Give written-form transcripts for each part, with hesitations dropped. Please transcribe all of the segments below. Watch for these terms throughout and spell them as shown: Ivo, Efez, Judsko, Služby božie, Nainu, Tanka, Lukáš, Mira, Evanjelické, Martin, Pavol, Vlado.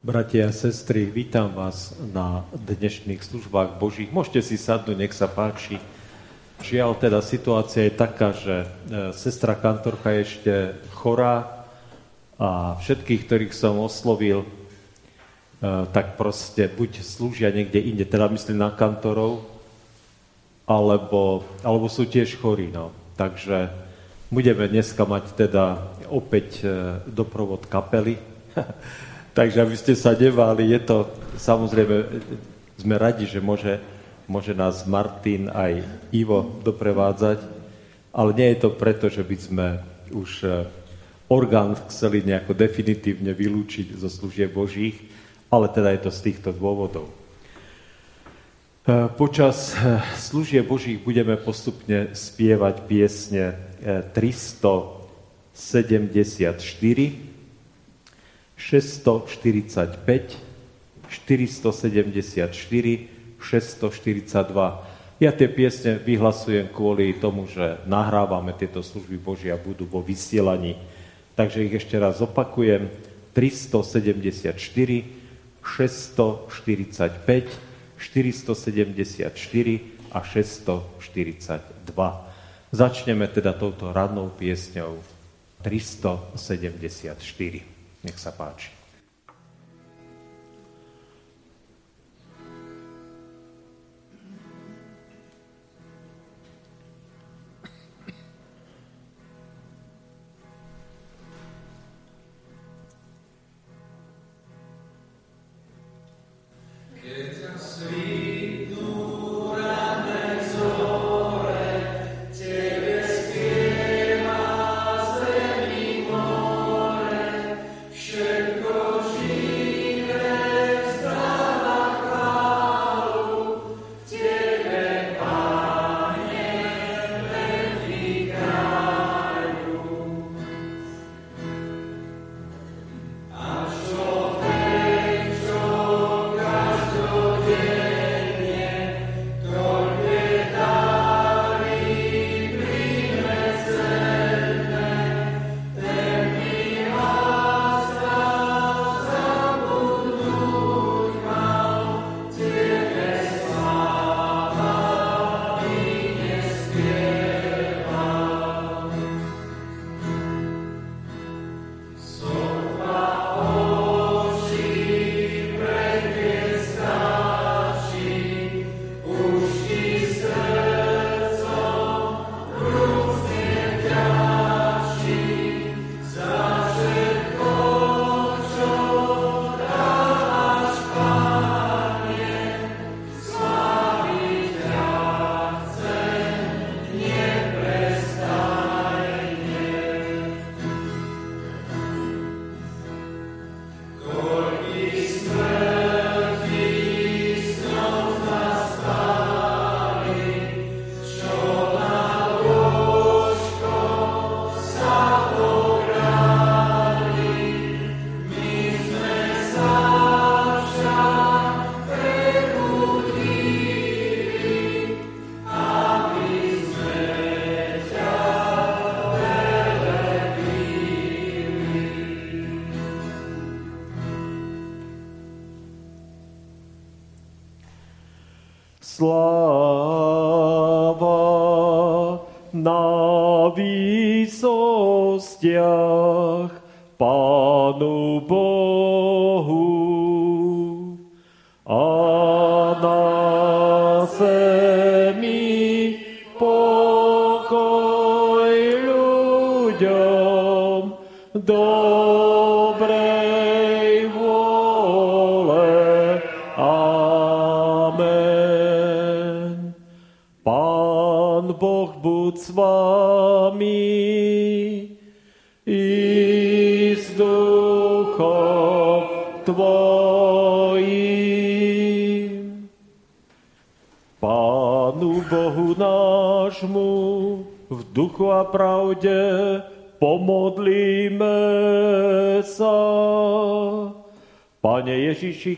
Bratia a sestry, vítam vás na dnešných službách božích. Môžete si sadnúť, nech sa páči. Žiaľ, teda situácia je taká, že sestra kantorka je ešte chorá a všetkých, ktorých som oslovil, tak proste buď slúžia niekde inde, teda myslím na kantorov, alebo sú tiež chorí. No. Takže budeme dneska mať teda opäť doprovod kapely. Takže aby ste sa nebáli, je to, samozrejme, sme radi, že môže nás Martin aj Ivo doprevádzať, ale nie je to preto, že by sme už orgán chceli nejako definitívne vylúčiť zo služieb božích, ale teda je to z týchto dôvodov. Počas služieb božích budeme postupne spievať piesne 374, 645, 474, 642. Ja tie piesne vyhlasujem kvôli tomu, že nahrávame tieto služby božia, budú vo vysielaní. Takže ich ešte raz opakujem. 374, 645, 474 a 642. Začneme teda touto radnou piesňou 374. Nech sa páči.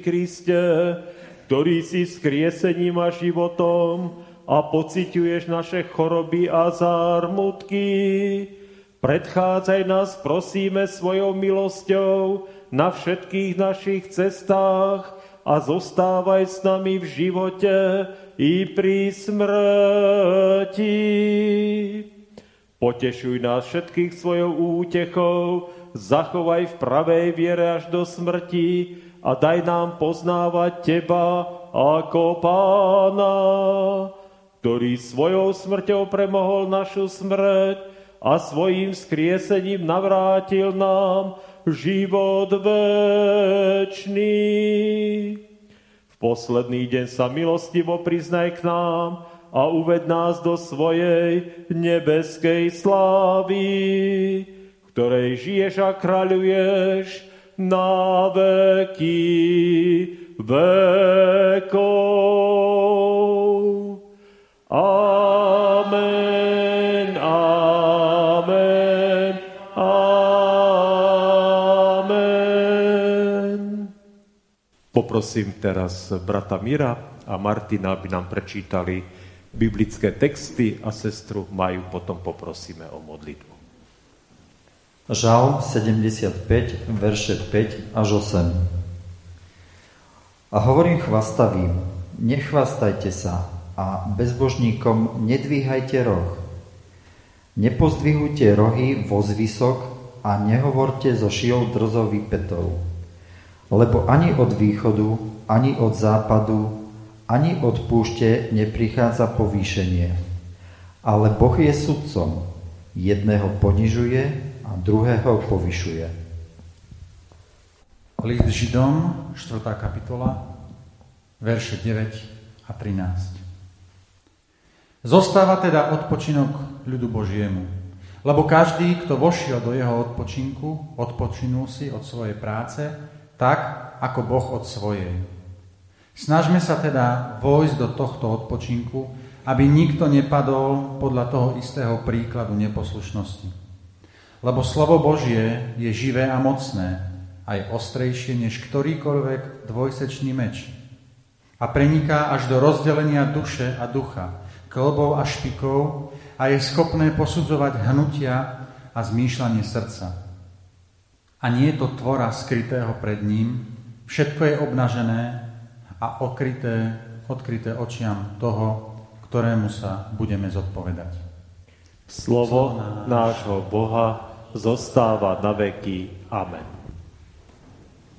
Kriste, ktorý si skriesením a životom a pociťuješ naše choroby a zármutky, Predchádzaj nás, prosíme, svojou milosťou na všetkých našich cestách a zostávaj s nami v živote i pri smrti. Potešuj nás všetkých svojou útechou, zachovaj v pravej viere až do smrti a daj nám poznávať Teba ako Pána, ktorý svojou smrťou premohol našu smrť a svojím vzkriesením navrátil nám život večný. V posledný deň sa milostivo priznaj k nám a uved nás do svojej nebeskej slávy, v ktorej žiješ a kráľuješ na veky vekov. Amen. Poprosím teraz brata Mira a Martina, aby nám prečítali biblické texty a sestru Maju potom poprosíme o modlitbu. Žalm 75, verše 5 až 8. A hovorím chvastavým, nechvastajte sa a bezbožníkom nedvíhajte roh. Nepozdvihujte rohy voz vysok a nehovorte so šijou drzov vypätou. Lebo ani od východu, ani od západu, ani od púšte neprichádza povýšenie. Ale Boh je sudcom, jedného ponižuje a druhého povyšuje. List Židom, 4. kapitola, verše 9 a 13. Zostáva teda odpočinok ľudu Božiemu, lebo každý, kto vošiel do jeho odpočinku, odpočinul si od svojej práce, tak ako Boh od svojej. Snažme sa teda vojsť do tohto odpočinku, aby nikto nepadol podľa toho istého príkladu neposlušnosti. Lebo slovo Božie je živé a mocné, aj ostrejšie než ktorýkoľvek dvojsečný meč. A preniká až do rozdelenia duše a ducha, kĺbov a špikov a je schopné posudzovať hnutia a zmýšľanie srdca. A nie je to tvora skrytého pred ním, všetko je obnažené a odkryté očiam toho, ktorému sa budeme zodpovedať. Slovo nášho Boha zostáva na veky. Amen.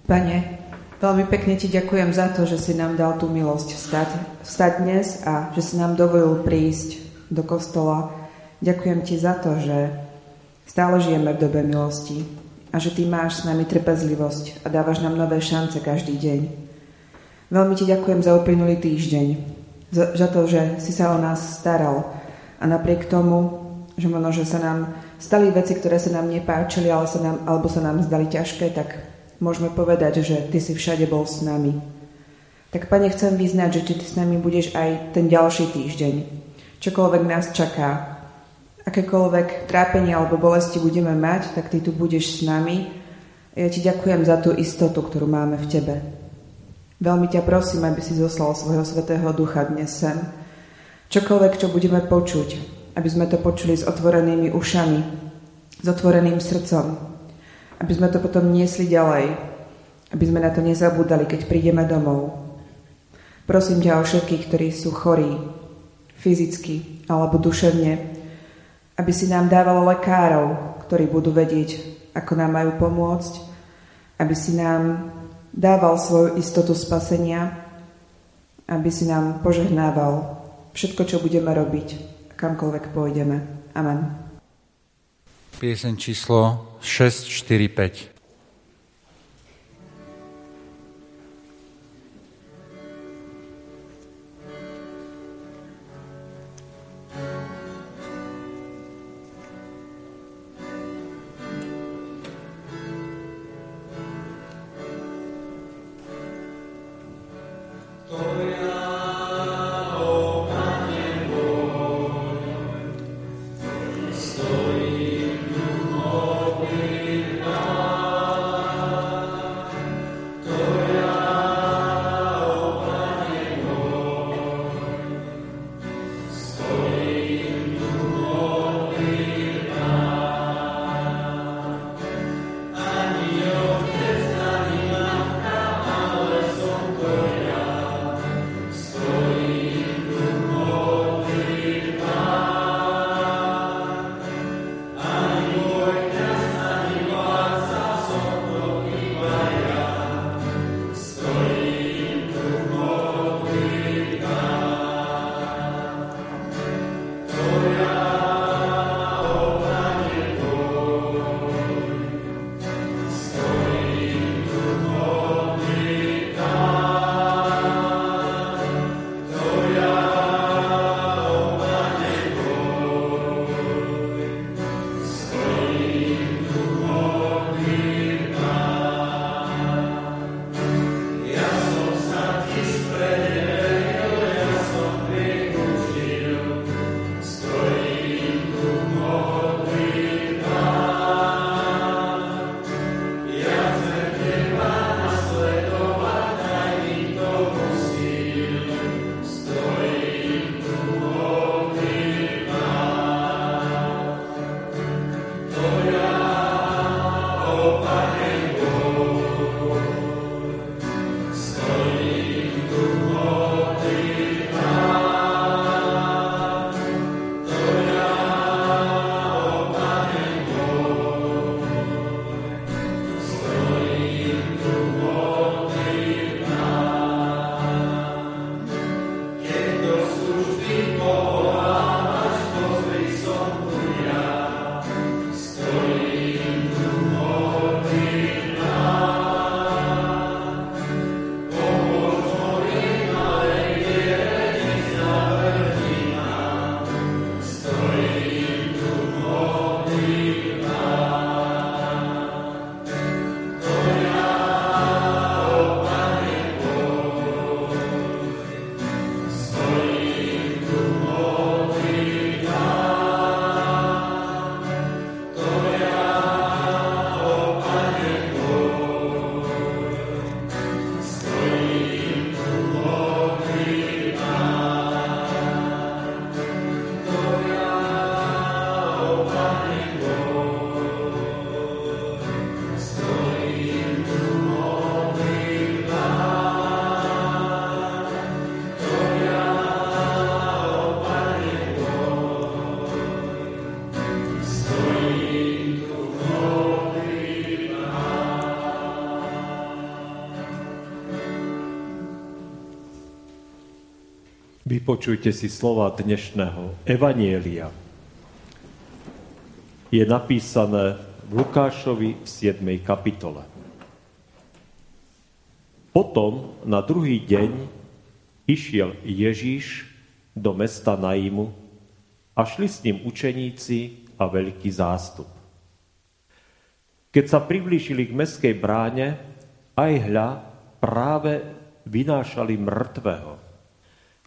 Pane, veľmi pekne Ti ďakujem za to, že si nám dal tú milosť vstať dnes a že si nám dovolil prísť do kostola. Ďakujem Ti za to, že stále žijeme v dobe milosti a že Ty máš s nami trpezlivosť a dávaš nám nové šance každý deň. Veľmi Ti ďakujem za uplynulý týždeň, za to, že si sa o nás staral a napriek tomu, že možno sa nám stali veci, ktoré sa nám nepáčili alebo sa nám zdali ťažké, tak môžeme povedať, že Ty si všade bol s nami. Tak, Pane, chcem vyznať, že Ty s nami budeš aj ten ďalší týždeň. Čokoľvek nás čaká, akékoľvek trápenie alebo bolesti budeme mať, tak Ty tu budeš s nami. Ja Ti ďakujem za tú istotu, ktorú máme v Tebe. Veľmi ťa prosím, aby si zoslal svojho Svätého Ducha dnes sem. Čokoľvek, čo budeme počuť, aby sme to počuli s otvorenými ušami, s otvoreným srdcom, aby sme to potom niesli ďalej, aby sme na to nezabúdali, keď prídeme domov. Prosím ťa o všetkých, ktorí sú chorí, fyzicky alebo duševne, aby si nám dával lekárov, ktorí budú vedieť, ako nám majú pomôcť, aby si nám dával svoju istotu spasenia, aby si nám požehnával všetko, čo budeme robiť, kamkoľvek pôjdeme. Amen. Pieseň číslo 645. Vypočujte si slova dnešného Evanjelia. Je napísané v Lukášovi v 7. kapitole. Potom na druhý deň išiel Ježíš do mesta Nainu a šli s ním učeníci a veľký zástup. Keď sa priblížili k mestskej bráne, aj hľa práve vynášali mŕtvého,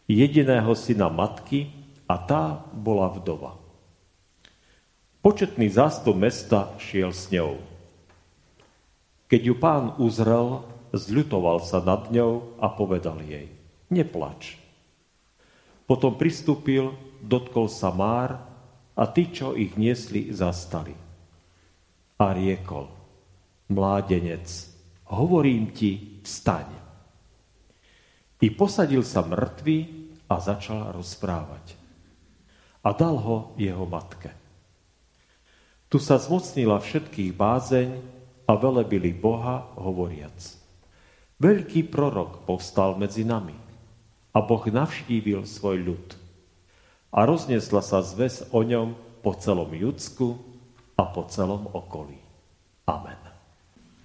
jediného syna matky, a tá bola vdova. Početný zástup mesta šiel s ňou. Keď ju pán uzrel, zľutoval sa nad ňou a povedal jej: neplač. Potom pristúpil, dotkol sa már a tí, čo ich niesli, zastali. A riekol: mládenec, hovorím ti, vstaň. I posadil sa mŕtvy a začal rozprávať. A dal ho jeho matke. Tu sa zmocnila všetkých bázeň a velebili Boha, hovoriac: veľký prorok povstal medzi nami a Boh navštívil svoj ľud. A rozniesla sa zväz o ňom po celom Judsku a po celom okolí. Amen.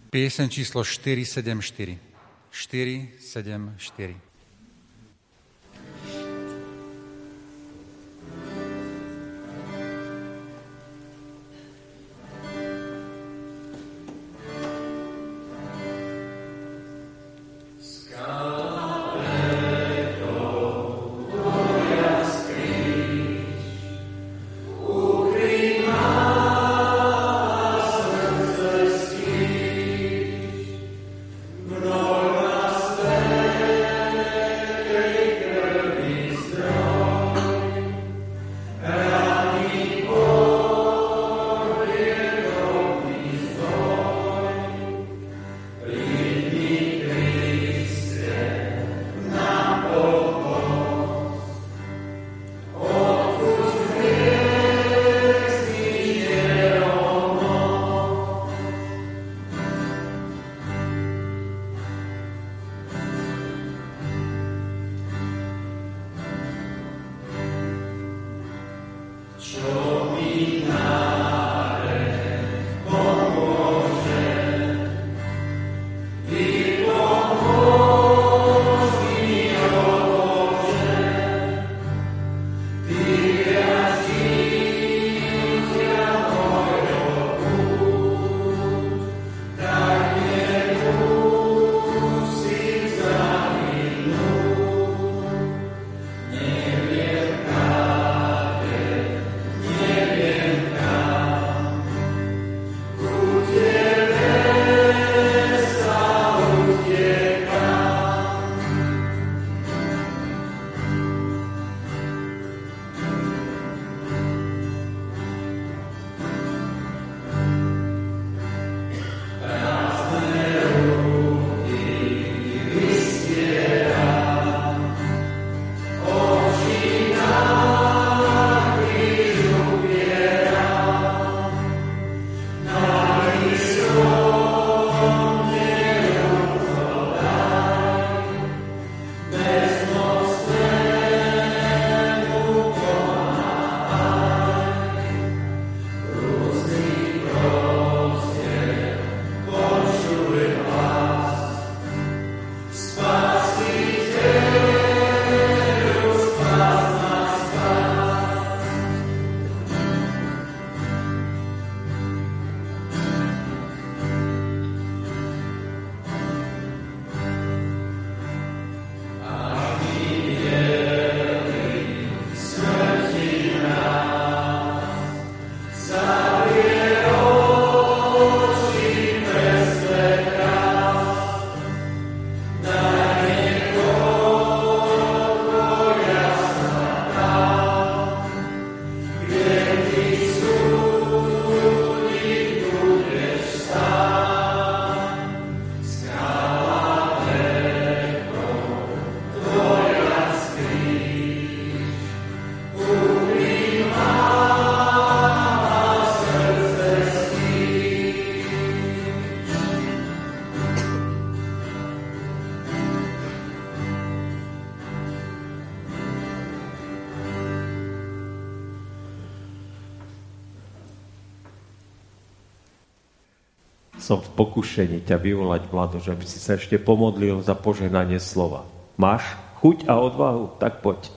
Pieseň číslo 474. 474. som v pokušení ťa vyvolať, Vlado, že by si sa ešte pomodlil za požehnanie slova. Máš chuť a odvahu? Tak poď.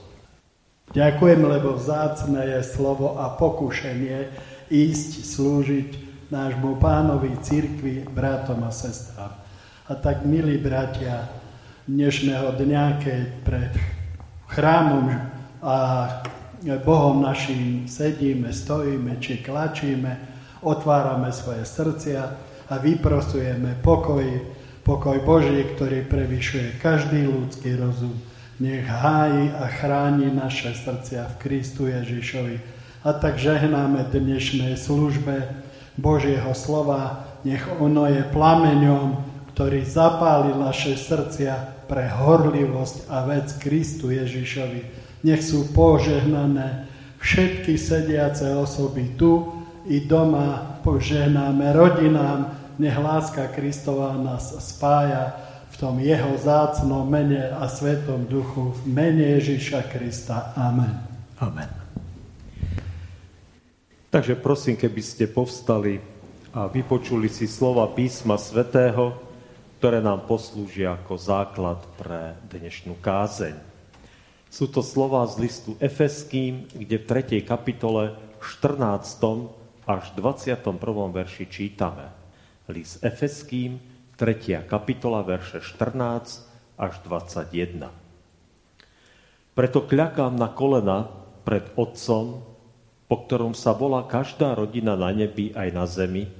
Ďakujem, lebo vzácne je slovo a pokušenie ísť slúžiť nášmu pánovi, cirkvi, bratom a sestrám. A tak, milí bratia, dnešného dňa, keď pred chrámom a Bohom naším sedíme, stojíme či klačíme, otvárame svoje srdcia a vyprosujeme pokoj Boží, ktorý prevyšuje každý ľudský rozum. Nech hájí a chráni naše srdcia v Kristu Ježišovi. A tak žehnáme dnešnej službe Božieho slova. Nech ono je plameňom, ktorý zapálil naše srdcia pre horlivosť a vec Kristu Ježišovi. Nech sú požehnané všetky sediace osoby tu i doma. Požehnáme rodinám, nech láska Kristova nás spája v tom jeho vzácnom mene a svetom duchu, v mene Ježiša Krista. Amen. Amen. Takže prosím, keby ste povstali a vypočuli si slova písma svätého, ktoré nám poslúžia ako základ pre dnešnú kázeň. Sú to slova z listu Efeským, kde v 3. kapitole 14. až v 21. verši čítame. List Efeským, 3. kapitola, verše 14 až 21. Preto kľakám na kolena pred Otcom, po ktorom sa volá každá rodina na nebi aj na zemi,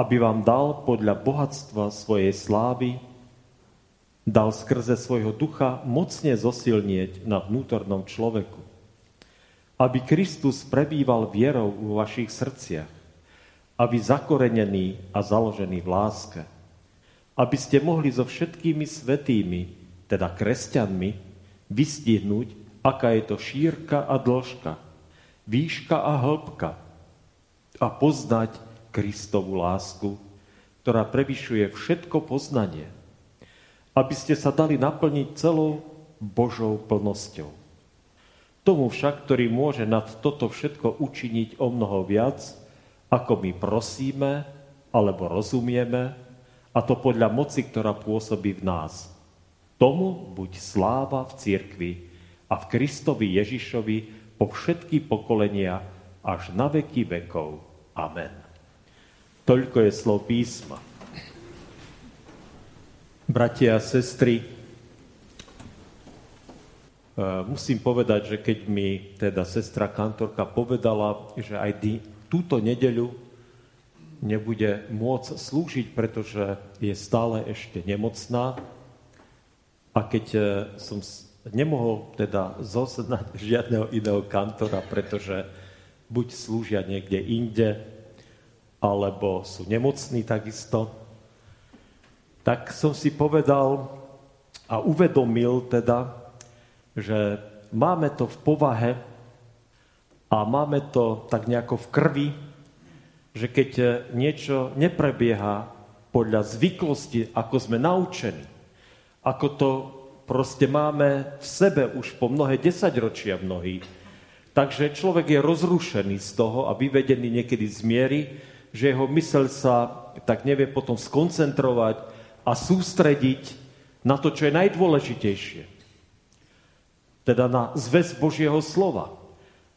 aby vám dal podľa bohatstva svojej slávy, dal skrze svojho ducha mocne zosilnieť na vnútornom človeku, aby Kristus prebýval vierou vo vašich srdciach, aby zakorenený a založený v láske, aby ste mohli so všetkými svätými, teda kresťanmi, vystihnúť, aká je to šírka a dĺžka, výška a hĺbka, a poznať Kristovu lásku, ktorá prevyšuje všetko poznanie, aby ste sa dali naplniť celou Božou plnosťou. Tomu však, ktorý môže nad toto všetko učiniť omnoho viac, ako my prosíme, alebo rozumieme, a to podľa moci, ktorá pôsobí v nás. Tomu buď sláva v cirkvi a v Kristovi Ježišovi po všetky pokolenia až na veky vekov. Amen. Toľko je slov písma. Bratia a sestry, musím povedať, že keď mi teda sestra kantorka povedala, že aj túto nedeľu nebude môcť slúžiť, pretože je stále ešte nemocná, a keď som nemohol teda zoznať žiadneho iného kantora, pretože buď slúžia niekde inde, alebo sú nemocní takisto, tak som si povedal a uvedomil teda, že máme to v povahe a máme to tak nejako v krvi, že keď niečo neprebieha podľa zvyklosti, ako sme naučení, ako to proste máme v sebe už po mnohé desaťročia mnohí, takže človek je rozrušený z toho a vyvedený niekedy z miery, že jeho myseľ sa tak nevie potom skoncentrovať a sústrediť na to, čo je najdôležitejšie. Teda na zväz Božieho slova.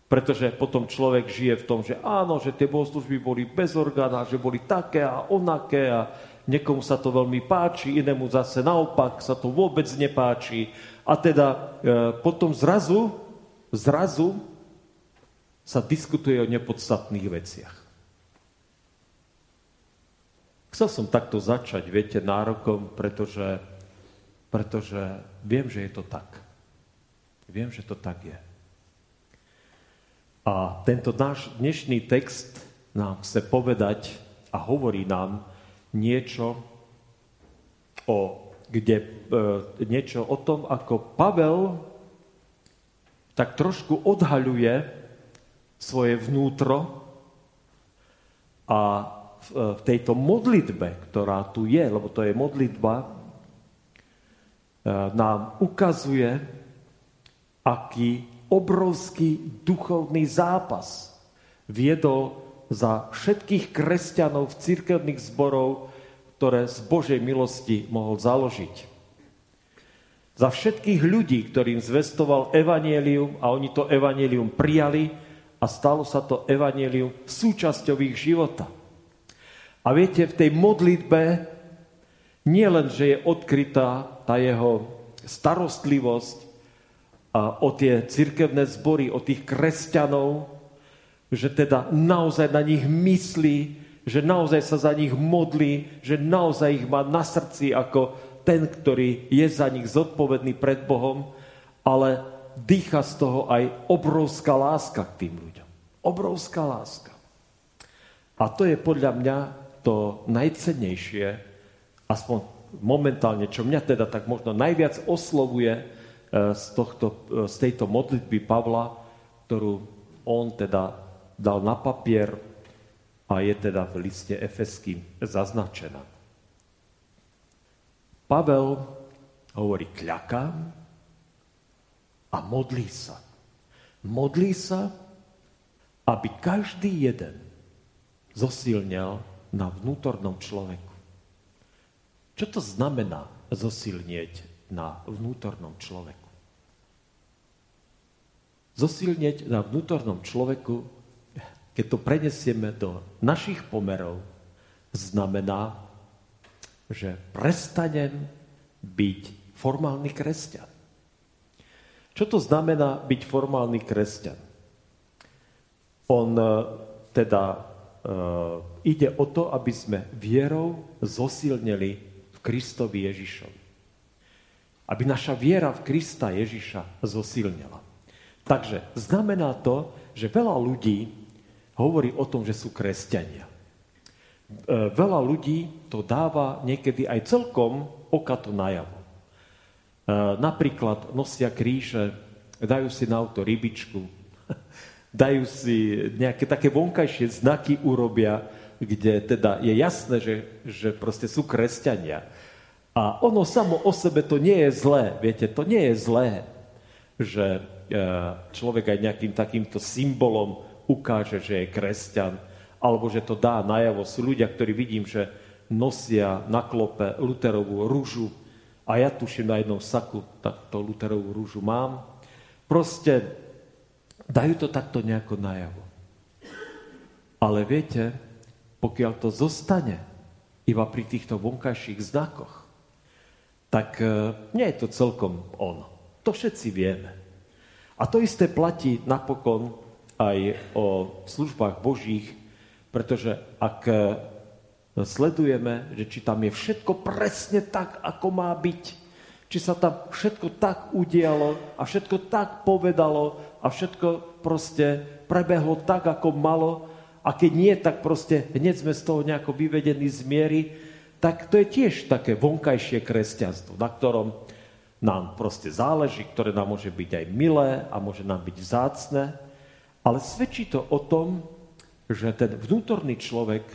Pretože potom človek žije v tom, že áno, že tie bohoslužby boli bez orgána, že boli také a onaké a niekomu sa to veľmi páči, inému zase naopak sa to vôbec nepáči. A teda potom zrazu sa diskutuje o nepodstatných veciach. Chcel som takto začať, viete, nárokom, pretože viem, že je to tak. Viem, že to tak je. A tento náš dnešný text nám chce povedať a hovorí nám niečo o tom, ako Pavol tak trošku odhaľuje svoje vnútro a v tejto modlitbe, ktorá tu je, lebo to je modlitba, nám ukazuje, aký obrovský duchovný zápas viedol za všetkých kresťanov v cirkevných zborov, ktoré z Božej milosti mohol založiť. Za všetkých ľudí, ktorým zvestoval evanjelium a oni to evanjelium prijali a stalo sa to evanjelium súčasťou ich života. A viete, v tej modlitbe nie len, že je odkrytá tá jeho starostlivosť o tie cirkevné zbory, o tých kresťanov, že teda naozaj na nich myslí, že naozaj sa za nich modlí, že naozaj ich má na srdci ako ten, ktorý je za nich zodpovedný pred Bohom, ale dýcha z toho aj obrovská láska k tým ľuďom. Obrovská láska. A to je podľa mňa to najcennejšie, aspoň momentálne, čo mňa teda tak možno najviac oslovuje z tejto modlitby Pavla, ktorú on teda dal na papier a je teda v liste Efeským zaznačená. Pavel hovorí, kľakám a modlí sa. Modlí sa, aby každý jeden zosilnil na vnútornom človeku. Čo to znamená zosilnieť na vnútornom človeku? Zosilnieť na vnútornom človeku, keď to prenesieme do našich pomerov, znamená, že prestanem byť formálny kresťan. Čo to znamená byť formálny kresťan? On teda ide o to, aby sme vierou zosilnili v Kristovi Ježišovi. Aby naša viera v Krista Ježiša zosilnila. Takže znamená to, že veľa ľudí hovorí o tom, že sú kresťania. Veľa ľudí to dáva niekedy aj celkom okato najavo. Napríklad nosia kríže, dajú si na auto rybičku, dajú si nejaké také vonkajšie znaky urobia, kde teda je jasné, že proste sú kresťania. A ono samo o sebe to nie je zlé. Viete, to nie je zlé, že človek aj nejakým takýmto symbolom ukáže, že je kresťan, alebo že to dá najavo. Sú ľudia, ktorí vidím, že nosia na klope Luterovú ružu a ja tuším na jednom saku takto Luterovú ružu mám. Proste dajú to takto nejako najavo. Ale viete, pokiaľ to zostane iba pri týchto vonkajších znakoch, tak nie je to celkom ono. To všetci vieme. A to isté platí napokon aj o službách božích, pretože ak sledujeme, že či tam je všetko presne tak, ako má byť, či sa tam všetko tak udialo a všetko tak povedalo a všetko proste prebehlo tak, ako malo a keď nie, tak proste hneď sme z toho nejako vyvedení z miery, tak to je tiež také vonkajšie kresťanstvo, na ktorom nám proste záleží, ktoré nám môže byť aj milé a môže nám byť vzácne, ale svedčí to o tom, že ten vnútorný človek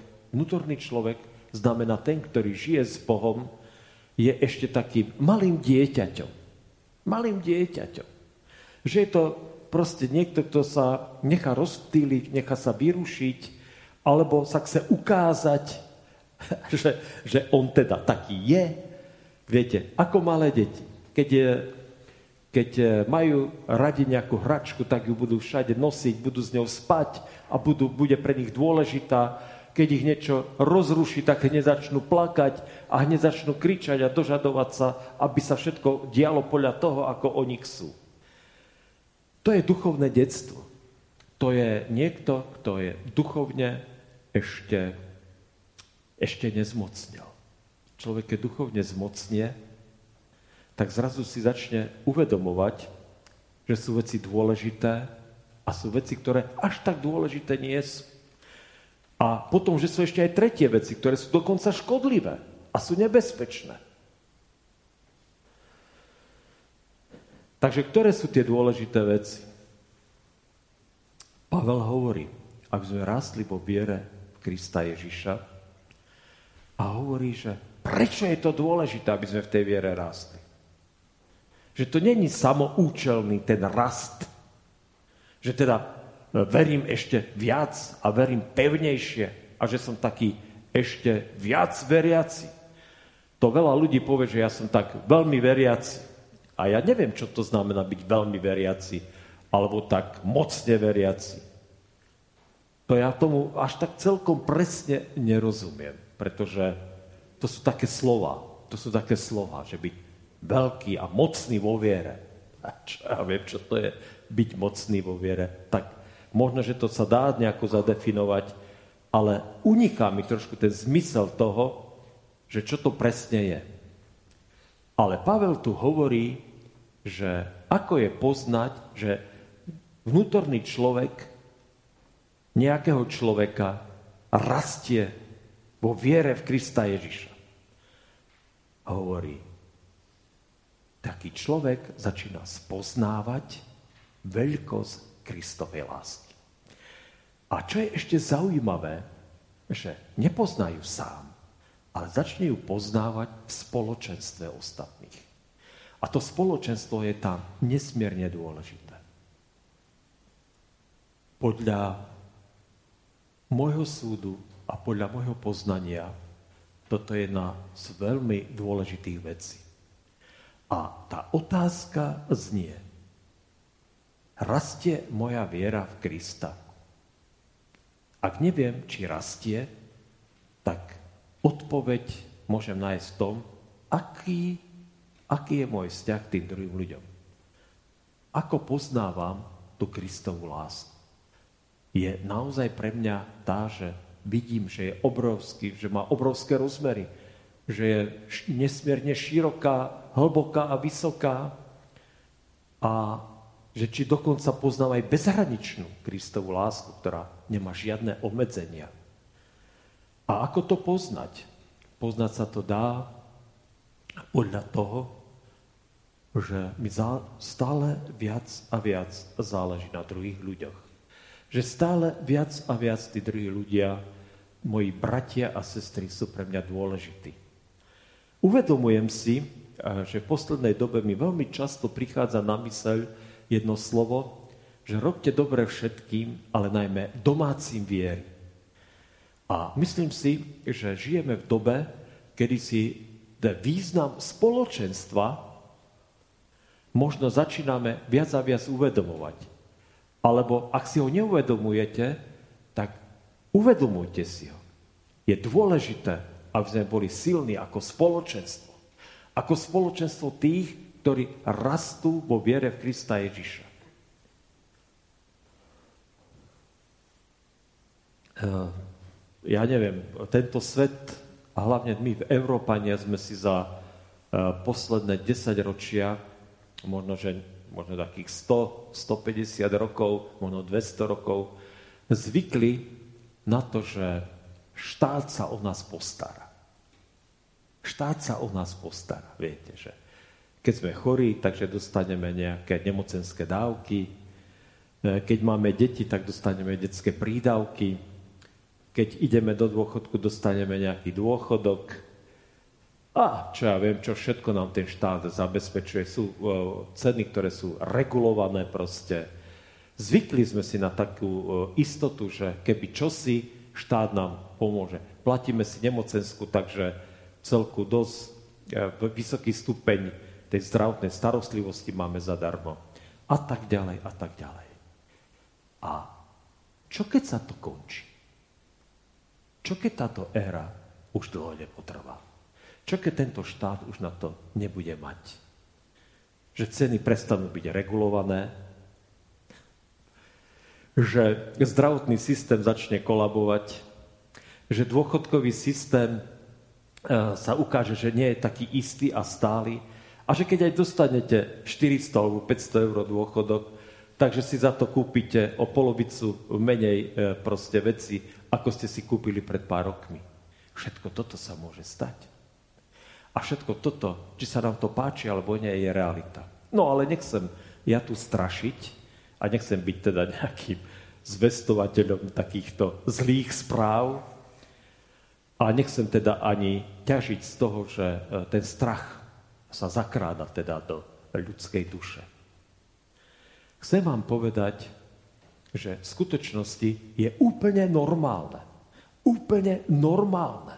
znamená ten, ktorý žije s Bohom, je ešte takým malým dieťaťom. Malým dieťaťom. Že je to proste niekto, kto sa nechá rozptýliť, nechá sa vyrušiť, alebo sa chce ukázať, že on teda taký je. Viete, ako malé deti. Keď majú radi nejakú hračku, tak ju budú všade nosiť, budú s ňou spať a bude pre nich dôležitá. Keď ich niečo rozruší, tak hneď začnú plakať a hneď začnú kričať a dožadovať sa, aby sa všetko dialo podľa toho, ako oni chcú. To je duchovné detstvo. To je niekto, kto je duchovne ešte nezmocnil. Človek je duchovne zmocnie, tak zrazu si začne uvedomovať, že sú veci dôležité a sú veci, ktoré až tak dôležité nie sú. A potom, že sú ešte aj tretie veci, ktoré sú dokonca škodlivé a sú nebezpečné. Takže ktoré sú tie dôležité veci? Pavel hovorí, aby sme rástli vo viere v Krista Ježiša a hovorí, že prečo je to dôležité, aby sme v tej viere rástli? Že to není samoučelný ten rast. Že teda verím ešte viac a verím pevnejšie a že som taký ešte viac veriaci. To veľa ľudí povie, že ja som tak veľmi veriaci. A ja neviem, čo to znamená byť veľmi veriaci alebo tak mocne veriaci. To ja tomu až tak celkom presne nerozumiem, pretože to sú také slova. To sú také slova, že byť veľký a mocný vo viere. A čo ja viem, čo to je byť mocný vo viere. Tak možno, že to sa dá nejako zadefinovať, ale uniká mi trošku ten zmysel toho, že čo to presne je. Ale Pavel tu hovorí, že ako je poznať, že vnútorný človek nejakého človeka rastie vo viere v Krista Ježiša. A hovorí, taký človek začína spoznávať veľkosť Kristovej lásky. A čo je ešte zaujímavé, že nepoznajú sám, ale začne ju poznávať v spoločenstve ostatných. A to spoločenstvo je tam nesmierne dôležité. Podľa môjho súdu a podľa môjho poznania toto je jedna z veľmi dôležitých vecí. A tá otázka znie, rastie moja viera v Krista? Ak neviem, či rastie, tak odpoveď môžem nájsť v tom, aký je môj vzťah k tým druhým ľuďom. Ako poznávam tú Kristovú lásku? Je naozaj pre mňa tá, že vidím, že je obrovský, že má obrovské rozmery, že je nesmierne široká, hlboká a vysoká a že či dokonca poznám aj bezhraničnú Kristovú lásku, ktorá nemá žiadne obmedzenia. A ako to poznať? Poznať sa to dá podľa toho, že mi stále viac a viac záleží na druhých ľuďoch. Že stále viac a viac tí druhí ľudia, moji bratia a sestry sú pre mňa dôležití. Uvedomujem si, že v poslednej dobe mi veľmi často prichádza na myseľ jedno slovo, že robte dobre všetkým, ale najmä domácim viery. A myslím si, že žijeme v dobe, kedy si význam spoločenstva možno začíname viac a viac uvedomovať. Alebo ak si ho neuvedomujete, tak uvedomujte si ho. Je dôležité, aby sme boli silní ako spoločenstvo. Ako spoločenstvo tých, ktorí rastú vo viere v Krista Ježiša. Ja neviem, tento svet, a hlavne my v Európania sme si za posledné 10 ročia, možno takých 100, 150 rokov, možno 200 rokov, zvykli na to, že štát sa o nás postará. Štát sa o nás postará, viete, že keď sme chorí, takže dostaneme nejaké nemocenské dávky, keď máme deti, tak dostaneme detské prídavky, keď ideme do dôchodku, dostaneme nejaký dôchodok. A čo ja viem, čo všetko nám ten štát zabezpečuje. Sú ceny, ktoré sú regulované proste. Zvykli sme si na takú istotu, že keby čosi, štát nám pomôže. Platíme si nemocenskú, takže celku dosť vysoký stupeň tej zdravotnej starostlivosti máme zadarmo. A tak ďalej, a tak ďalej. A čo keď sa to končí? Čo keď táto éra už dlho nepotrvá? Čo keď tento štát už na to nebude mať? Že ceny prestanú byť regulované? Že zdravotný systém začne kolabovať? Že dôchodkový systém sa ukáže, že nie je taký istý a stály? A že keď aj dostanete 400 alebo 500 eur dôchodok, takže si za to kúpite o polovicu menej proste veci, ako ste si kúpili pred pár rokmi. Všetko toto sa môže stať. A všetko toto, či sa nám to páči, alebo nie, je realita. No ale nechcem ja tu strašiť a nechcem byť teda nejakým zvestovateľom takýchto zlých správ a nechcem teda ani ťažiť z toho, že ten strach sa zakráda teda do ľudskej duše. Chcem vám povedať, že v skutočnosti je úplne normálne. Úplne normálne.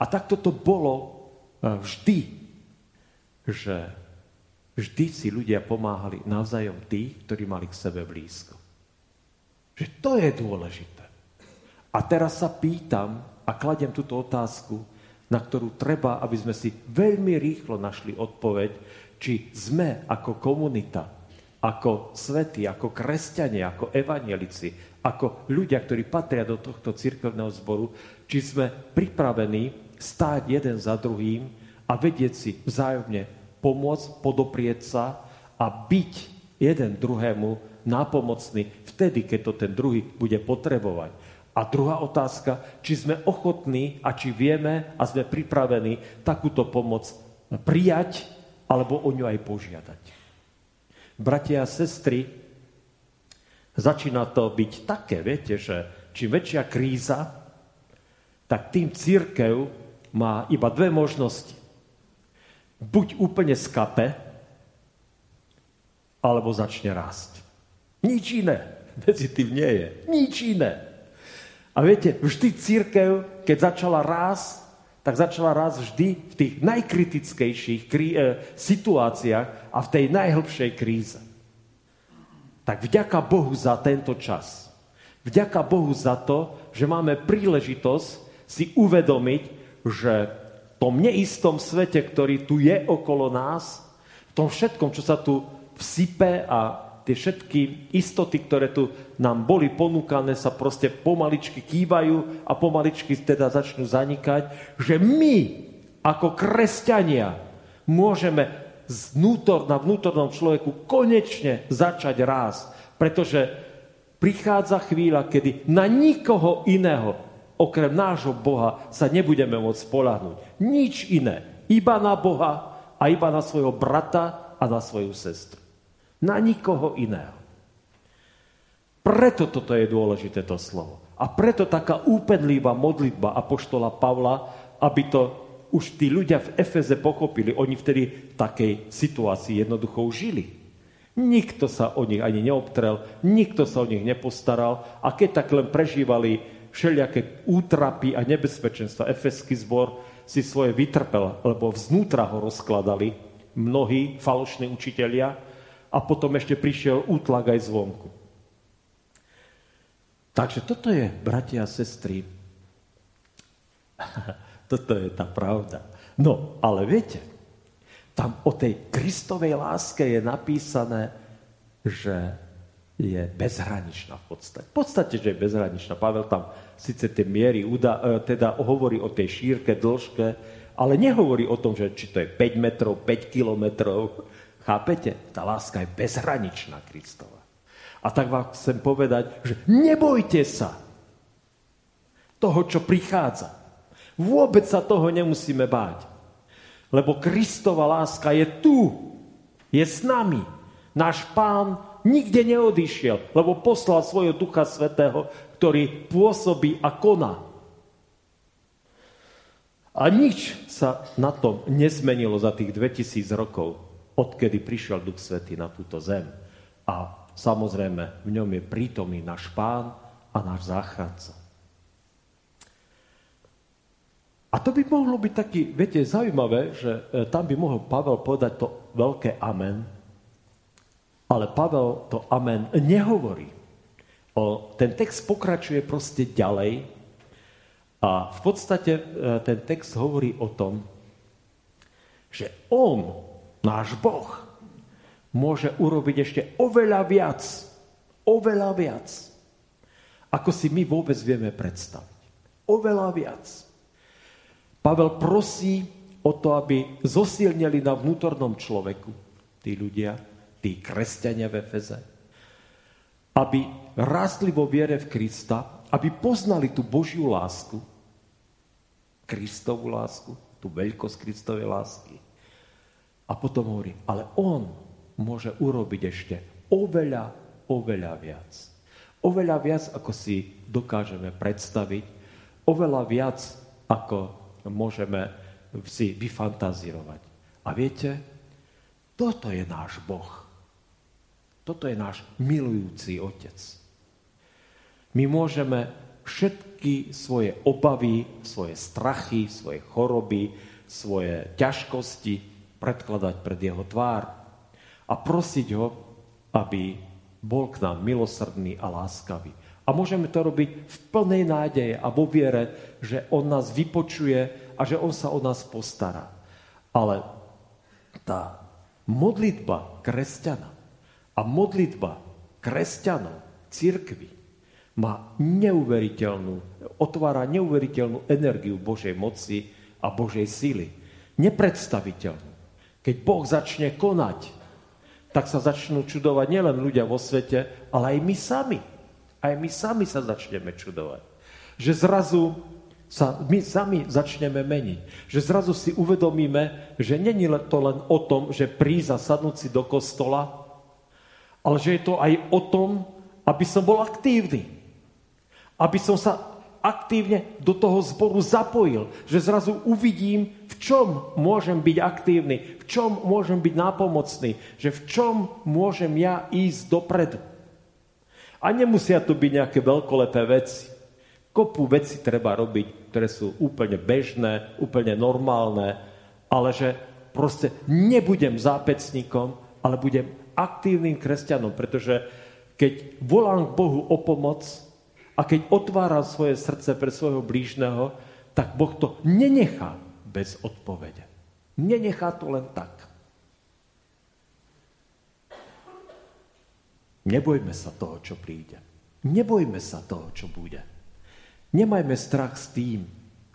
A takto to bolo vždy, že vždy si ľudia pomáhali navzájom tých, ktorí mali k sebe blízko. Že to je dôležité. A teraz sa pýtam a kladiem túto otázku, na ktorú treba, aby sme si veľmi rýchlo našli odpoveď, či sme ako komunita, ako svätí, ako kresťania, ako evanjelici, ako ľudia, ktorí patria do tohto cirkevného zboru, či sme pripravení stáť jeden za druhým a vedieť si vzájomne pomôcť, podoprieť sa a byť jeden druhému nápomocný vtedy, keď to ten druhý bude potrebovať. A druhá otázka, či sme ochotní a či vieme a sme pripravení takúto pomoc prijať alebo o ňu aj požiadať. Bratia a sestry, začína to byť také, viete, že čím väčšia kríza, tak tým cirkev má iba dve možnosti. Buď úplne skape, alebo začne rásť. Nič iné medzi tým nie je. Nič iné. A viete, vždy cirkev, keď začala rásť, tak začala rásť vždy v tých najkritickejších situáciách a v tej najhlbšej kríze. Tak vďaka Bohu za tento čas. Vďaka Bohu za to, že máme príležitosť si uvedomiť, že v tom neistom svete, ktorý tu je okolo nás, v tom všetkom, čo sa tu vsype a tie všetky istoty, ktoré tu nám boli ponúkané, sa proste pomaličky kývajú a pomaličky teda začnú zanikať, že my ako kresťania môžeme na vnútornom človeku konečne začať rásť, pretože prichádza chvíľa, kedy na nikoho iného okrem nášho Boha sa nebudeme môcť spoľahnúť. Nič iné, iba na Boha a iba na svojho brata a na svoju sestru. Na nikoho iného. Preto toto je dôležité, to slovo. A preto taká úpenlivá modlitba apoštola Pavla, aby to už tí ľudia v Efeze pochopili. Oni vtedy v takej situácii jednoducho žili. Nikto sa o nich ani neobtrel, nikto sa o nich nepostaral. A keď tak len prežívali všelijaké útrapy a nebezpečenstva, efeský zbor si svoje vytrpel, lebo vznútra ho rozkladali mnohí falošní učitelia, a potom ešte prišiel útlak aj zvonku. Takže toto je, bratia a sestry, toto je tá pravda. No, ale viete, tam o tej Kristovej láske je napísané, že je bezhraničná v podstate. V podstate, že je bezhraničná. Pavel tam síce tie miery teda hovorí o tej šírke, dĺžke, ale nehovorí o tom, že či to je 5 metrov, 5 kilometrov. Chápete? Tá láska je bezhraničná Kristova. A tak vám chcem povedať, že nebojte sa toho, čo prichádza. Vôbec sa toho nemusíme báť. Lebo Kristova láska je tu. Je s nami. Náš Pán nikde neodišiel, lebo poslal svojho Ducha Svätého, ktorý pôsobí a koná. A nič sa na tom nezmenilo za tých 2000 rokov, odkedy prišiel Duch Svätý na túto zem. A samozrejme, v ňom je prítomný náš Pán a náš záchranca. A to by mohlo byť taký, viete, zaujímavé, že tam by mohol Pavel povedať to veľké amen, ale Pavel to amen nehovorí. Ten text pokračuje proste ďalej a v podstate ten text hovorí o tom, že on, náš Boh, môže urobiť ešte oveľa viac, ako si my vôbec vieme predstaviť. Oveľa viac. Pavel prosí o to, aby zosilnili na vnútornom človeku tí ľudia, tí kresťania v Efeze, aby rástli vo viere v Krista, aby poznali tú Božiu lásku, Kristovú lásku, tú veľkosť Kristovej lásky. A potom hovorí, ale on môže urobiť ešte oveľa viac. Oveľa viac, ako si dokážeme predstaviť. Oveľa viac, ako môžeme si vyfantazírovať. A viete, toto je náš Boh. Toto je náš milujúci Otec. My môžeme všetky svoje obavy, svoje strachy, svoje choroby, svoje ťažkosti predkladať pred jeho tvár a prosiť ho, aby bol k nám milosrdný a láskavý. A môžeme to robiť v plnej nádeje a vo viere, že on nás vypočuje a že on sa o nás postará. Ale tá modlitba kresťana a modlitba kresťanov cirkvi má otvára neuveriteľnú energiu Božej moci a Božej síly. Nepredstaviteľnú. Keď Boh začne konať, tak sa začnú čudovať nielen ľudia vo svete, ale aj my sami. Aj my sami sa začneme čudovať. Že zrazu sa my sami začneme meniť. Že zrazu si uvedomíme, že není to len o tom, že prísť a sadnúť si do kostola, ale že je to aj o tom, aby som bol aktívny. Aby som sa aktívne do toho zboru zapojil. Že zrazu uvidím, v čom môžem byť aktívny, v čom môžem byť nápomocný, že v čom môžem ja ísť dopredu. A nemusia to byť nejaké veľkolepé veci. Kopu veci treba robiť, ktoré sú úplne bežné, úplne normálne, ale že proste nebudem zápecníkom, ale budem aktívnym kresťanom, pretože keď volám k Bohu o pomoc a keď otváram svoje srdce pre svojho blížneho, tak Boh to nenechá bez odpovede. Nenechá to len tak. Nebojme sa toho, čo príde. Nebojme sa toho, čo bude. Nemajme strach s tým,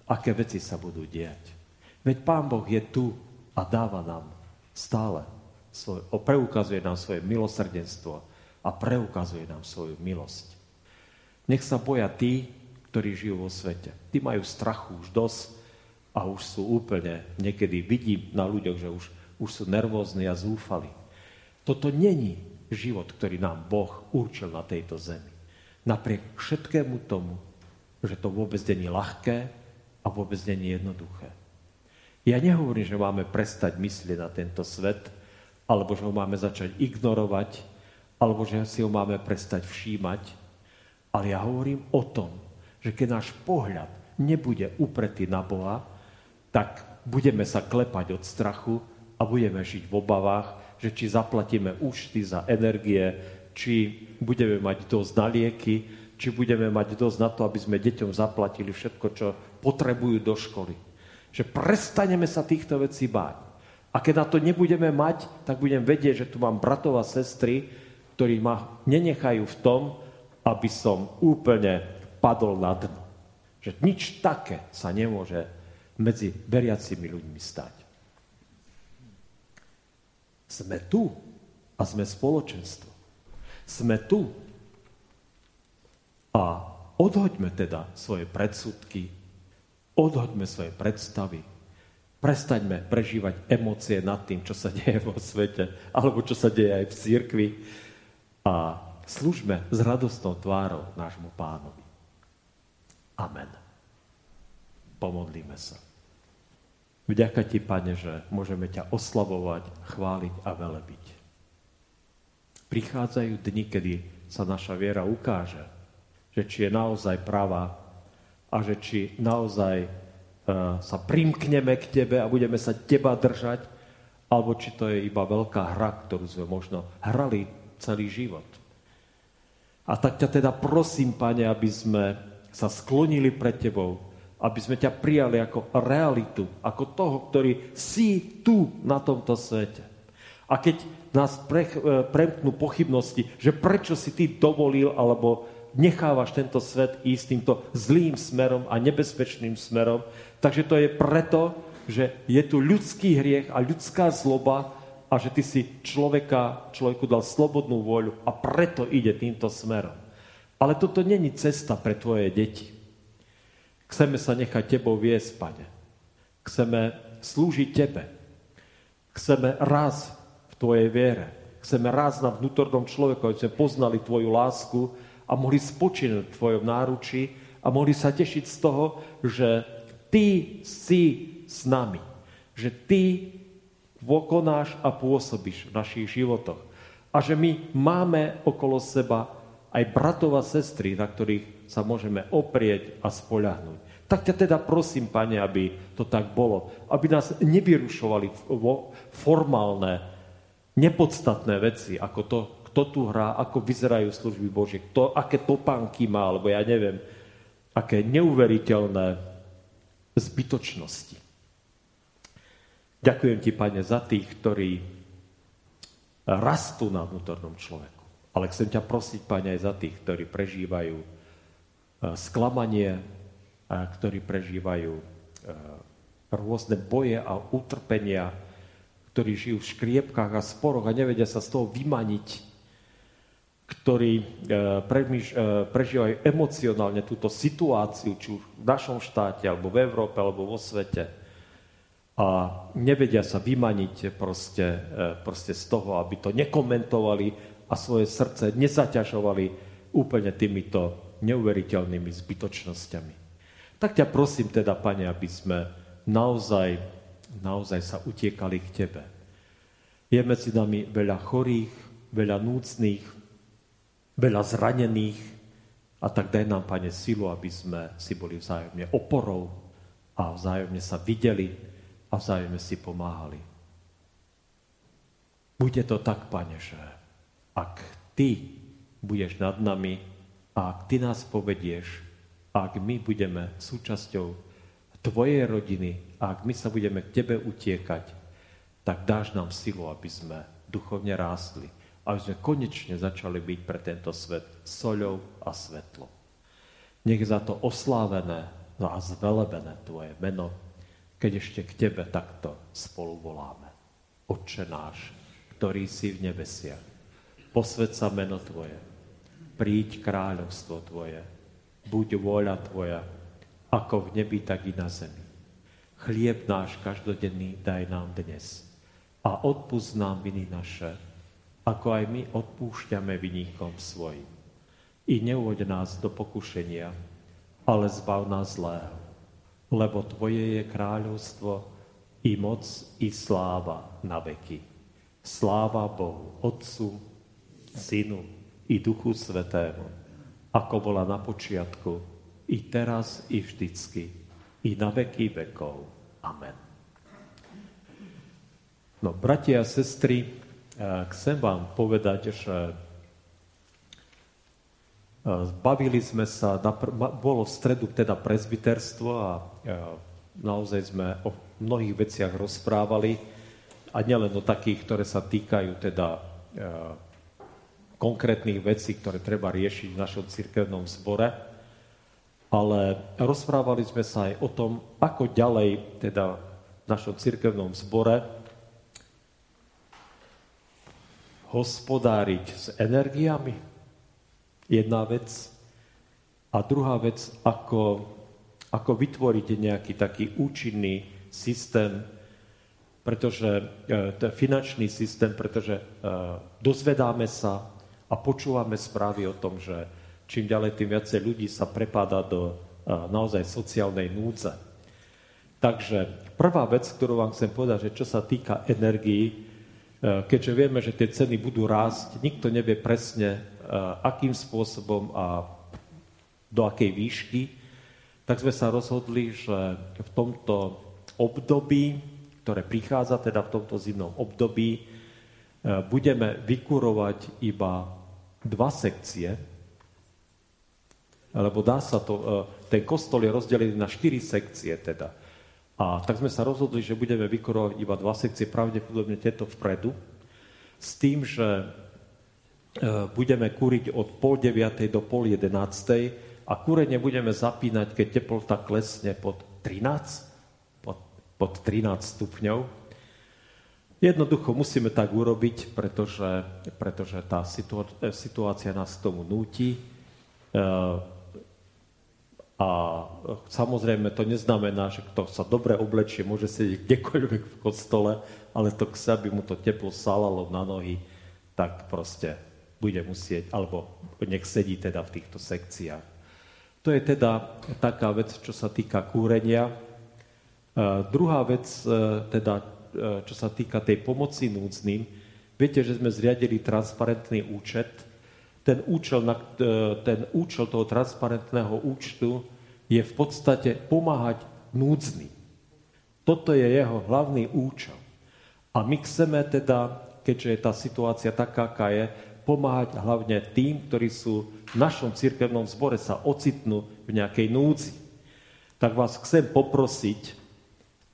aké veci sa budú diať. Veď Pán Boh je tu a dáva nám stále preukazuje nám svoje milosrdenstvo a preukazuje nám svoju milosť. Nech sa boja tí, ktorí žijú vo svete. Tí majú strachu už dosť a už sú úplne, niekedy vidím na ľuďoch, že už sú nervózni a zúfali. Toto není život, ktorý nám Boh určil na tejto zemi. Napriek všetkému tomu, že to vôbec nie je ľahké a vôbec nie je jednoduché. Ja nehovorím, že máme prestať myslieť na tento svet, alebo že ho máme začať ignorovať, alebo že si ho máme prestať všímať, ale ja hovorím o tom, že keď náš pohľad nebude upretý na Boha, tak budeme sa klepať od strachu a budeme žiť v obavách, že či zaplatíme účty za energie, či budeme mať dosť na lieky, či budeme mať dosť na to, aby sme deťom zaplatili všetko, čo potrebujú do školy. Že prestaneme sa týchto vecí báť. A keď na to nebudeme mať, tak budem vedieť, že tu mám bratov a sestry, ktorí ma nenechajú v tom, aby som úplne padol na dno. Že nič také sa nemôže medzi veriacimi ľuďmi stať. Sme tu a sme spoločenstvo. Sme tu a odhoďme teda svoje predsudky, odhoďme svoje predstavy, prestaňme prežívať emócie nad tým, čo sa deje vo svete alebo čo sa deje aj v cirkvi a slúžme s radostnou tvárou nášmu Pánovi. Amen. Pomodlíme sa. Vďaka ti, Pane, že môžeme ťa oslavovať, chváliť a velebiť. Prichádzajú dni, kedy sa naša viera ukáže, že či je naozaj pravá a že či naozaj sa primkneme k tebe a budeme sa teba držať, alebo či to je iba veľká hra, ktorú sme možno hrali celý život. A tak ťa teda prosím, Pane, aby sme sa sklonili pred tebou, aby sme ťa prijali ako realitu, ako toho, ktorý si tu na tomto svete. A keď nás premknú pochybnosti, že prečo si ty dovolil alebo nechávaš tento svet ísť týmto zlým smerom a nebezpečným smerom, takže to je preto, že je tu ľudský hriech a ľudská zloba a že ty si človeku dal slobodnú voľu a preto ide týmto smerom. Ale toto není cesta pre tvoje deti. Chceme sa nechať tebou viesť, Pane. Chceme slúžiť tebe. Chceme raz v tvojej viere. Chceme raz na vnútornom človeku, aby sme poznali tvoju lásku a mohli spočinúť v tvojom náručí a mohli sa tešiť z toho, že ty si s nami. Že ty konáš a pôsobíš v našich životoch. A že my máme okolo seba aj bratov a sestry, na ktorých sa môžeme oprieť a spoľahnúť. Tak ťa teda prosím, Pane, aby to tak bolo. Aby nás nevyrušovali formálne, nepodstatné veci, ako to, kto tu hrá, ako vyzerajú služby Božie, kto, aké topánky má, alebo ja neviem, aké neuveriteľné zbytočnosti. Ďakujem ti, Pane, za tých, ktorí rastú na vnútornom človeku. Ale chcem ťa prosiť, Pane, aj za tých, ktorí prežívajú sklamanie, ktorí prežívajú rôzne boje a utrpenia, ktorí žijú v škriepkách a sporoch a nevedia sa z toho vymaniť, ktorí prežívajú emocionálne túto situáciu, či už v našom štáte, alebo v Európe, alebo vo svete. A nevedia sa vymaniť proste z toho, aby to nekomentovali, a svoje srdce nezaťažovali úplne týmito neuveriteľnými zbytočnosťami. Tak ťa prosím teda, Pane, aby sme naozaj sa utiekali k Tebe. Je medzi nami veľa chorých, veľa núcných, veľa zranených a tak daj nám, Pane, silu, aby sme si boli vzájomne oporou a vzájomne sa videli a vzájomne si pomáhali. Bude to tak, Pane, že ak Ty budeš nad nami a ak Ty nás povedieš, ak my budeme súčasťou Tvojej rodiny a ak my sa budeme k Tebe utiekať, tak dáš nám silu, aby sme duchovne rástli, aby sme konečne začali byť pre tento svet soľou a svetlom. Nech je za to oslávené a zvelebené Tvoje meno, keď ešte k Tebe takto spolu voláme. Otče náš, ktorý si v nebesiach, posväť sa meno Tvoje, príď kráľovstvo Tvoje, buď vôľa Tvoja, ako v nebi, tak i na zemi. Chlieb náš každodenný daj nám dnes a odpusť nám viny naše, ako aj my odpúšťame viníkom svojim. I neuvoď nás do pokušenia, ale zbav nás zlého, lebo Tvoje je kráľovstvo, i moc, i sláva na veky. Sláva Bohu, Otcu, Synu i Duchu Svetému, ako bola na počiatku, i teraz, i vždycky, i na veky vekov. Amen. No, bratia a sestry, chcem vám povedať, že bavili sme sa, bolo v stredu teda presbyterstvo a naozaj sme o mnohých veciach rozprávali a nielen o takých, ktoré sa týkajú teda konkrétnych vecí, ktoré treba riešiť v našom cirkevnom zbore, ale rozprávali sme sa aj o tom, ako ďalej teda v našom cirkevnom zbore hospodáriť s energiami. Jedna vec. A druhá vec, ako vytvoriť nejaký taký účinný systém, pretože ten finančný systém, pretože dozvedáme sa a počúvame správy o tom, že čím ďalej, tým viacej ľudí sa prepáda do naozaj sociálnej núdze. Takže prvá vec, ktorú vám chcem povedať, že čo sa týka energií, keďže vieme, že tie ceny budú rásť, nikto nevie presne, akým spôsobom a do akej výšky, tak sme sa rozhodli, že v tomto období, ktoré prichádza, teda v tomto zimnom období, budeme vykurovať iba 2 sekcie, lebo dá sa to, ten kostol je rozdelený na 4 sekcie teda. A tak sme sa rozhodli, že budeme vykurovať iba 2 sekcie, pravdepodobne tieto vpredu, s tým, že budeme kúriť od 8:30 do 9:30 a kúrenie budeme zapínať, keď teplota klesne pod 13 stupňov. Jednoducho musíme tak urobiť, pretože tá situácia nás k tomu núti. A samozrejme to neznamená, že kto sa dobre oblečie, môže sedieť kdekoľvek v kostole, ale to, aby mu to teplo salalo na nohy, tak proste bude musieť, alebo nech sedí teda v týchto sekciách. To je teda taká vec, čo sa týka kúrenia. Druhá vec, teda čo sa týka tej pomoci núdznym. Viete, že sme zriadili transparentný účet, ten účel toho transparentného účtu je v podstate pomáhať núdznym. Toto je jeho hlavný účel. A my chceme teda, keďže je tá situácia taká, aká je, pomáhať hlavne tým, ktorí sú v našom cirkevnom zbore, sa ocitnú v nejakej núdzi. Tak vás chcem poprosiť,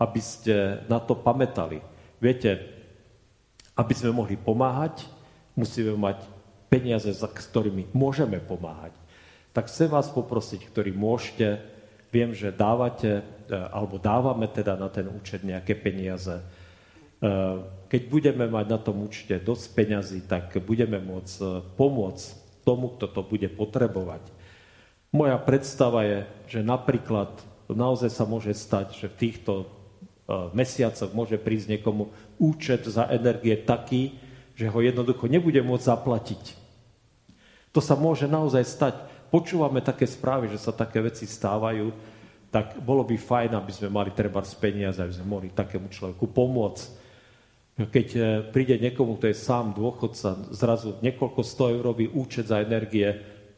aby ste na to pamätali. Viete, aby sme mohli pomáhať, musíme mať peniaze, za ktorými môžeme pomáhať. Tak chcem vás poprosiť, ktorí môžete, viem, že dávate, alebo dávame teda na ten účet nejaké peniaze. Keď budeme mať na tom účte dosť peňazí, tak budeme môcť pomôcť tomu, kto to bude potrebovať. Moja predstava je, že napríklad naozaj sa môže stať, že v týchto mesiacoch môže prísť niekomu účet za energie taký, že ho jednoducho nebude môcť zaplatiť. To sa môže naozaj stať. Počúvame také správy, že sa také veci stávajú, tak bolo by fajn, aby sme mali trebárs peniaze, aby sme mohli takému človeku pomôcť. Keď príde niekomu, kto je sám dôchodca, zrazu niekoľko 100 eur robí účet za energie,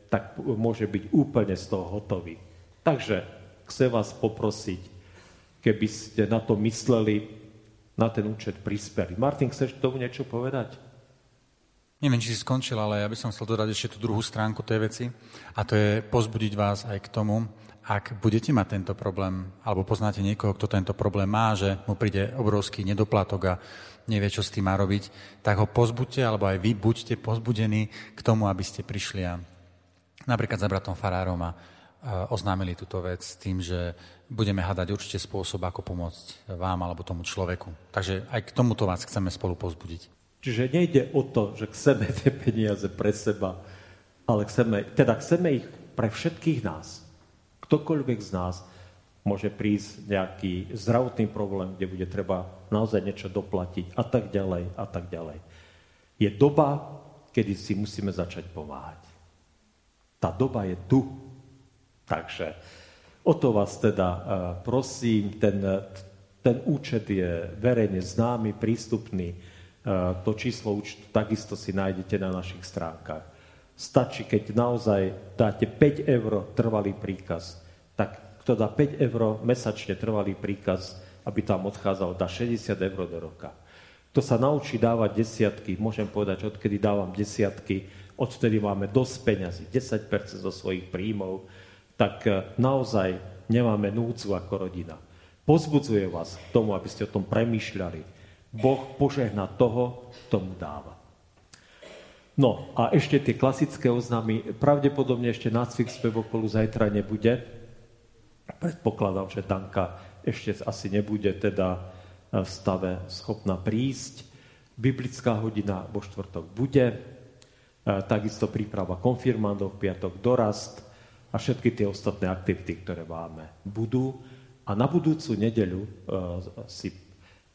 tak môže byť úplne z toho hotový. Takže chcem vás poprosiť, keby ste na to mysleli, na ten účet prispeli. Martin, chceš k tomu niečo povedať? Neviem, či si skončil, ale ja by som chcel dodať ešte tú druhú stránku tej veci a to je pozbudiť vás aj k tomu, ak budete mať tento problém, alebo poznáte niekoho, kto tento problém má, že mu príde obrovský nedoplatok a nevie, čo s tým má robiť, tak ho pozbuďte, alebo aj vy buďte pozbudení k tomu, aby ste prišli a napríklad za bratom farárom a oznámili túto vec s tým, že budeme hľadať určite spôsob, ako pomôcť vám alebo tomu človeku. Takže aj k tomuto vás chceme spolu pozbudiť. Čiže nejde o to, že chceme tie peniaze pre seba, ale chceme ich pre všetkých nás. Ktokoľvek z nás môže prísť nejaký zdravotný problém, kde bude treba naozaj niečo doplatiť a tak ďalej a tak ďalej. Je doba, kedy si musíme začať pomáhať. Tá doba je tu. Takže o to vás teda prosím, ten účet je verejne známy, prístupný. To číslo účtu takisto si nájdete na našich stránkach. Stačí, keď naozaj dáte 5 eur trvalý príkaz. Tak kto dá 5 eur mesačne trvalý príkaz, aby tam odchádzal, dá 60 eur do roka. Kto sa naučí dávať desiatky, môžem povedať, že odkedy dávam desiatky, odtedy máme dosť peňazí, 10% zo svojich príjmov, tak naozaj nemáme núdzu ako rodina. Pozbudzuje vás k tomu, aby ste o tom premýšľali. Boh požehná toho, kto mu dáva. No a ešte tie klasické oznámy. Pravdepodobne ešte nácvik spevokolu zajtra nebude. Predpokladám, že Tanka ešte asi nebude teda v stave schopná prísť. Biblická hodina vo štvrtok bude. Takisto príprava konfirmandov v piatok, dorast a všetky tie ostatné aktivity, ktoré máme, budú. A na budúcu nedeľu si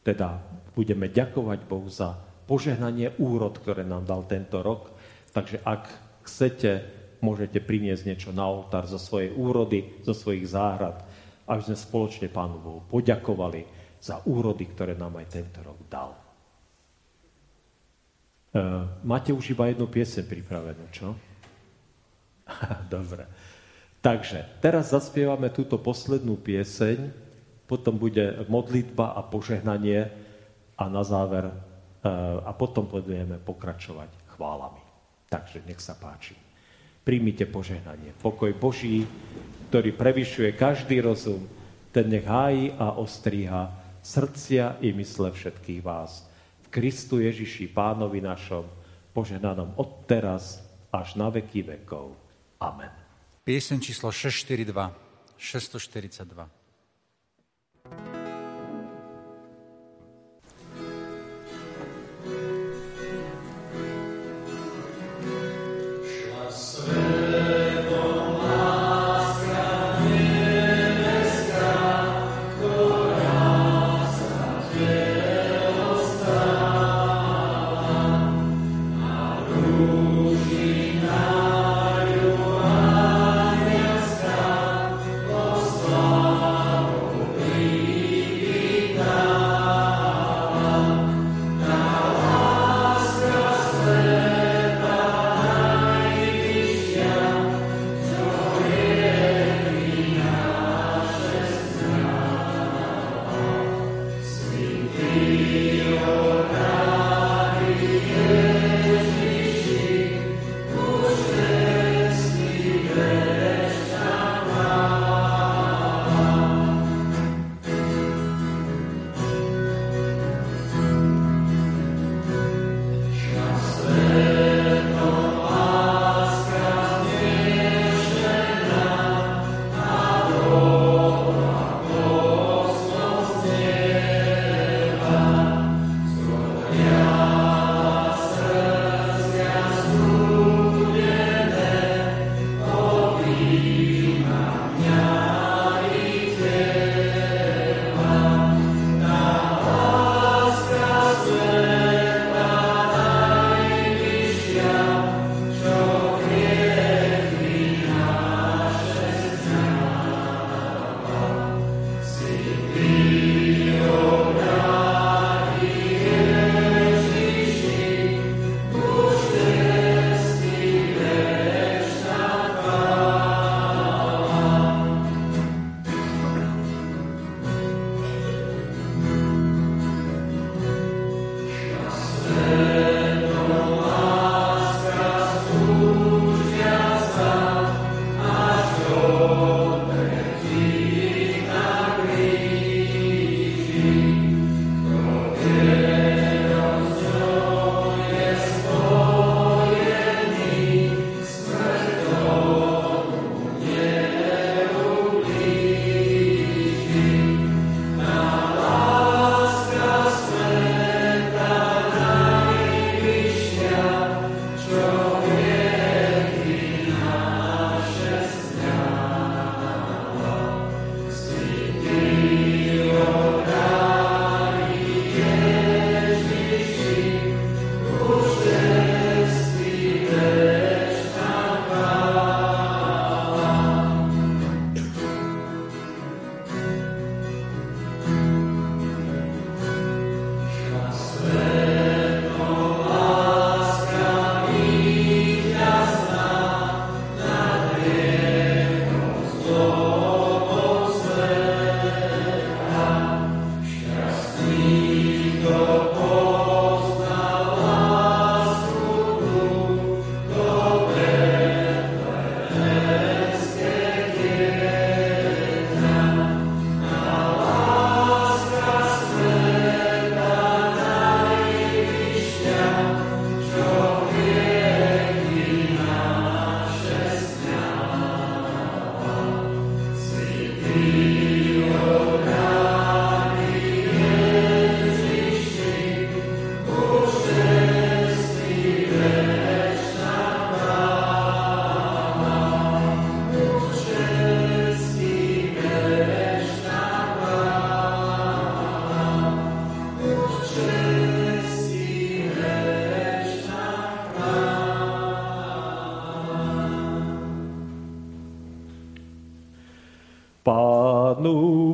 teda budeme ďakovať Bohu za požehnanie úrod, ktoré nám dal tento rok. Takže ak chcete, môžete priniesť niečo na oltár zo svojej úrody, zo svojich záhrad, aby sme spoločne Pánu Bohu poďakovali za úrody, ktoré nám aj tento rok dal. Máte už iba jednu pieseň pripravenú, čo? Dobre. Takže teraz zaspievame túto poslednú pieseň, potom bude modlitba a požehnanie a na záver a potom budeme pokračovať chválami. Takže nech sa páči. Príjmite požehnanie. Pokoj Boží, ktorý prevyšuje každý rozum, ten nech hájí a ostríha srdcia i mysle všetkých vás. V Kristu Ježiši, Pánovi našom, požehnanom od teraz až na veky vekov. Amen. Pieseň číslo 642.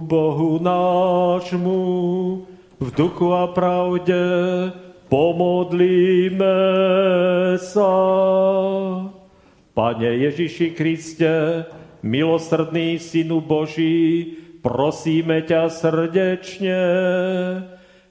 Bohu nášmu, v duchu a pravde pomodlíme sa. Pane Ježiši Kriste, milosrdný Synu Boží, prosíme ťa srdečne,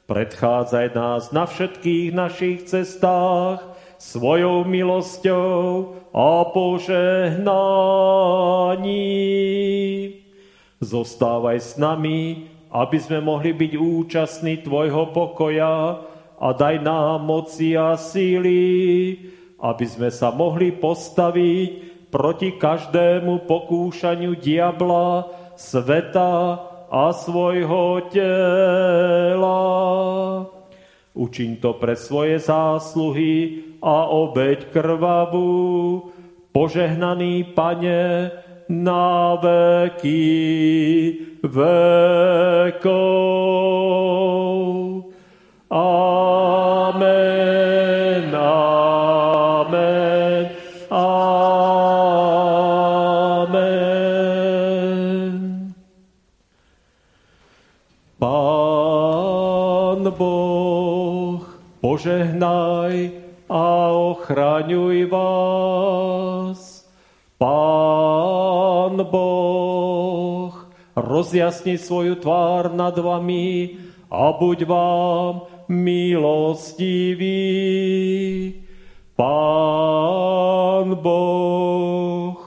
predchádzaj nás na všetkých našich cestách svojou milosťou a požehnaním. Zostávaj s nami, aby sme mohli byť účastní tvojho pokoja, a daj nám moci a síly, aby sme sa mohli postaviť proti každému pokúšaniu diabla, sveta a svojho tela. Učiň to pre svoje zásluhy a obeť krvavú, požehnaný Pane, na veky vekov. Amen, amen, amen. Pán Boh, požehnaj a ochraňuj vás. Pán Boh, rozjasni svoju tvár nad vami a buď vám milostivý. Pán Boh,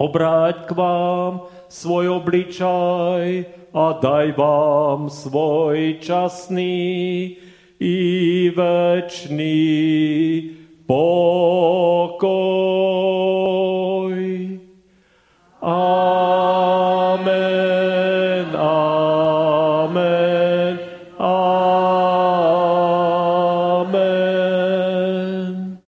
obráť k vám svoj obličaj a daj vám svoj časný i večný pokoj. Amen.